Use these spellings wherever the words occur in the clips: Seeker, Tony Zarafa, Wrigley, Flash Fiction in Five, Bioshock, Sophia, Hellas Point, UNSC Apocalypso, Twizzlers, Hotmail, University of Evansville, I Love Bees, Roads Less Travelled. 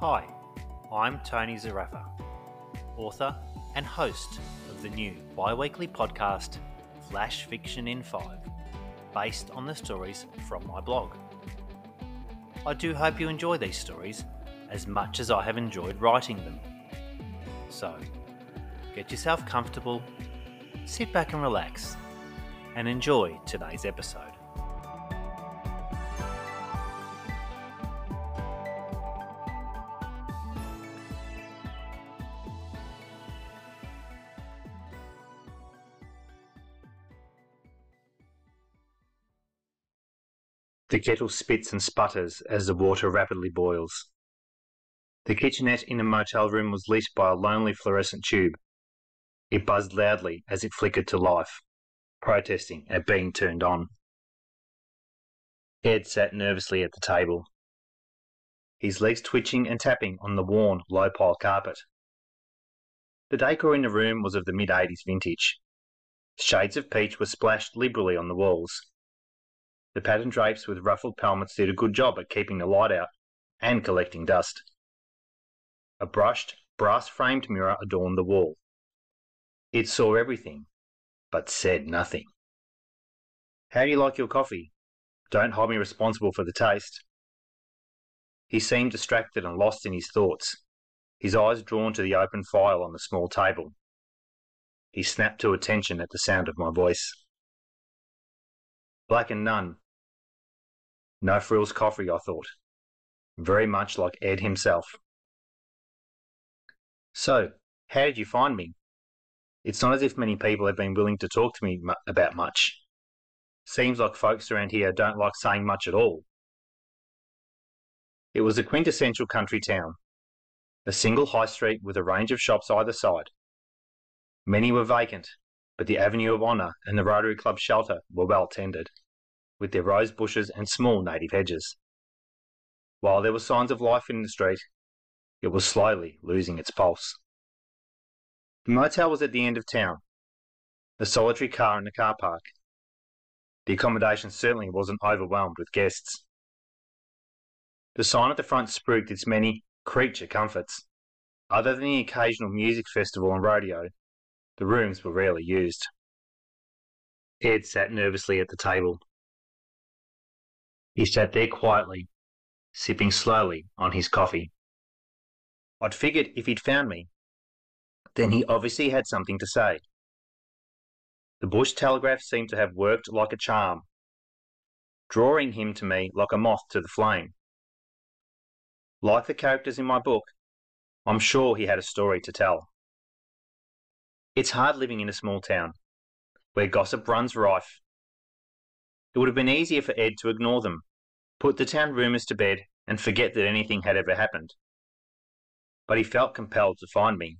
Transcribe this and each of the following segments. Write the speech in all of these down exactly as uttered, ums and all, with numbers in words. Hi, I'm Tony Zarafa, author and host of the new bi-weekly podcast Flash Fiction in Five, based on the stories from my blog. I do hope you enjoy these stories as much as I have enjoyed writing them. So, get yourself comfortable, sit back and relax, and enjoy today's episode. The kettle spits and sputters as the water rapidly boils. The kitchenette in the motel room was lit by a lonely fluorescent tube. It buzzed loudly as it flickered to life, protesting at being turned on. Ed sat nervously at the table, his legs twitching and tapping on the worn, low-pile carpet. The decor in the room was of the mid-eighties vintage. Shades of peach were splashed liberally on the walls. The patterned drapes with ruffled pelmets did a good job at keeping the light out and collecting dust. A brushed, brass-framed mirror adorned the wall. It saw everything, but said nothing. "How do you like your coffee? Don't hold me responsible for the taste." He seemed distracted and lost in his thoughts, his eyes drawn to the open file on the small table. He snapped to attention at the sound of my voice. "Black and none." No frills coffee, I thought, very much like Ed himself. "So, how did you find me? It's not as if many people have been willing to talk to me mu- about much. Seems like folks around here don't like saying much at all." It was a quintessential country town, a single high street with a range of shops either side. Many were vacant, but the Avenue of Honour and the Rotary Club shelter were well tended, with their rose bushes and small native hedges. While there were signs of life in the street, it was slowly losing its pulse. The motel was at the end of town, a solitary car in the car park. The accommodation certainly wasn't overwhelmed with guests. The sign at the front spruiked its many creature comforts. Other than the occasional music festival and rodeo, the rooms were rarely used. Ed sat nervously at the table. He sat there quietly, sipping slowly on his coffee. I'd figured if he'd found me, then he obviously had something to say. The bush telegraph seemed to have worked like a charm, drawing him to me like a moth to the flame. Like the characters in my book, I'm sure he had a story to tell. It's hard living in a small town, where gossip runs rife. It would have been easier for Ed to ignore them, put the town rumours to bed, and forget that anything had ever happened. But he felt compelled to find me,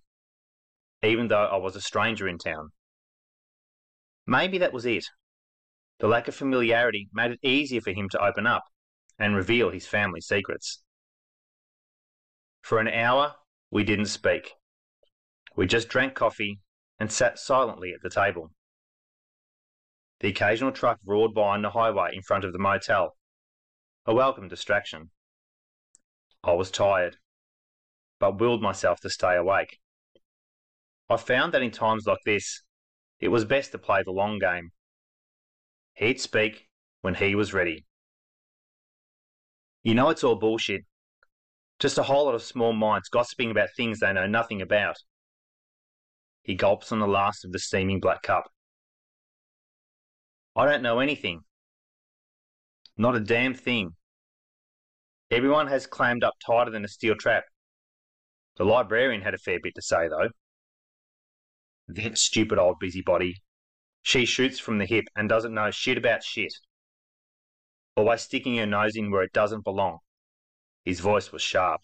even though I was a stranger in town. Maybe that was it. The lack of familiarity made it easier for him to open up and reveal his family secrets. For an hour, we didn't speak. We just drank coffee and sat silently at the table. The occasional truck roared by on the highway in front of the motel, a welcome distraction. I was tired, but willed myself to stay awake. I found that in times like this, it was best to play the long game. He'd speak when he was ready. "You know it's all bullshit. Just a whole lot of small minds gossiping about things they know nothing about." He gulps on the last of the steaming black cup. "I don't know anything. Not a damn thing. Everyone has clammed up tighter than a steel trap. The librarian had a fair bit to say, though. That stupid old busybody. She shoots from the hip and doesn't know shit about shit. Always sticking her nose in where it doesn't belong." His voice was sharp.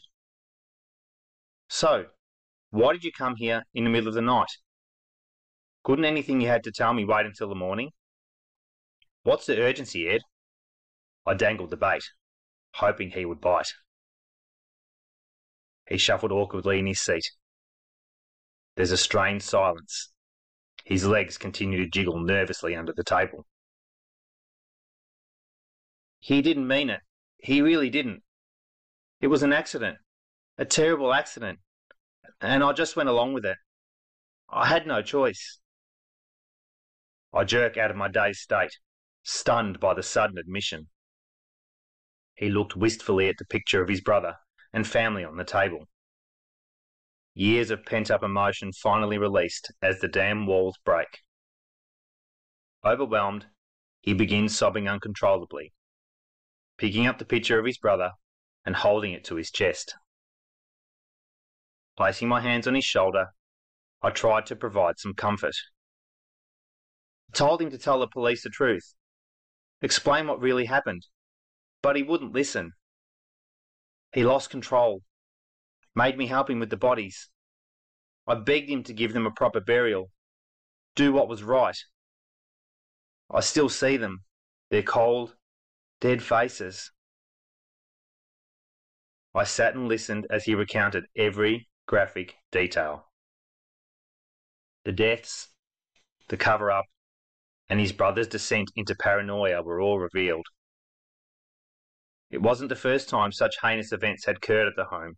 "So, why did you come here in the middle of the night? Couldn't anything you had to tell me wait until the morning? What's the urgency, Ed?" I dangled the bait, hoping he would bite. He shuffled awkwardly in his seat. There's a strained silence. His legs continue to jiggle nervously under the table. "He didn't mean it. He really didn't. It was an accident. a terrible accident, and I just went along with it. I had no choice. I jerk out of my dazed state, stunned by the sudden admission. He looked wistfully at the picture of his brother and family on the table. Years of pent-up emotion finally released as the damn walls break. Overwhelmed, he begins sobbing uncontrollably, picking up the picture of his brother and holding it to his chest. Placing my hands on his shoulder, I tried to provide some comfort. I told him to tell the police the truth, explain what really happened, but he wouldn't listen. He lost control, made me help him with the bodies. I begged him to give them a proper burial, do what was right. I still see them, their cold, dead faces. I sat and listened as he recounted every graphic detail. The deaths, the cover-up, and his brother's descent into paranoia were all revealed. It wasn't the first time such heinous events had occurred at the home.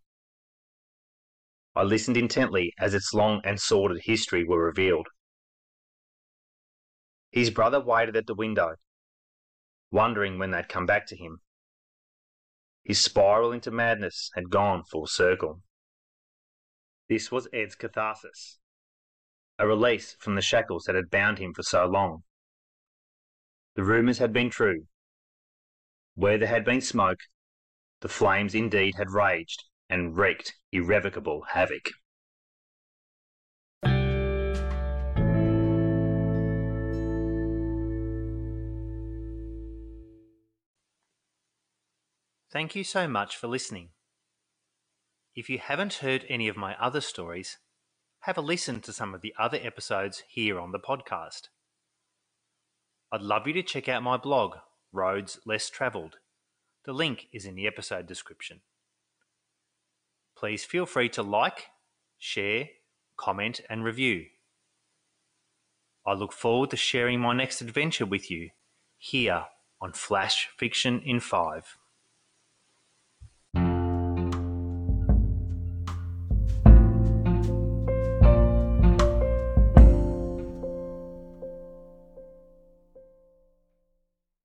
I listened intently as its long and sordid history were revealed. His brother waited at the window, wondering when they'd come back to him. His spiral into madness had gone full circle. This was Ed's catharsis, a release from the shackles that had bound him for so long. The rumours had been true. Where there had been smoke, the flames indeed had raged and wreaked irrevocable havoc. Thank you so much for listening. If you haven't heard any of my other stories, have a listen to some of the other episodes here on the podcast. I'd love you to check out my blog, Roads Less Travelled. The link is in the episode description. Please feel free to like, share, comment and review. I look forward to sharing my next adventure with you here on Flash Fiction in Five.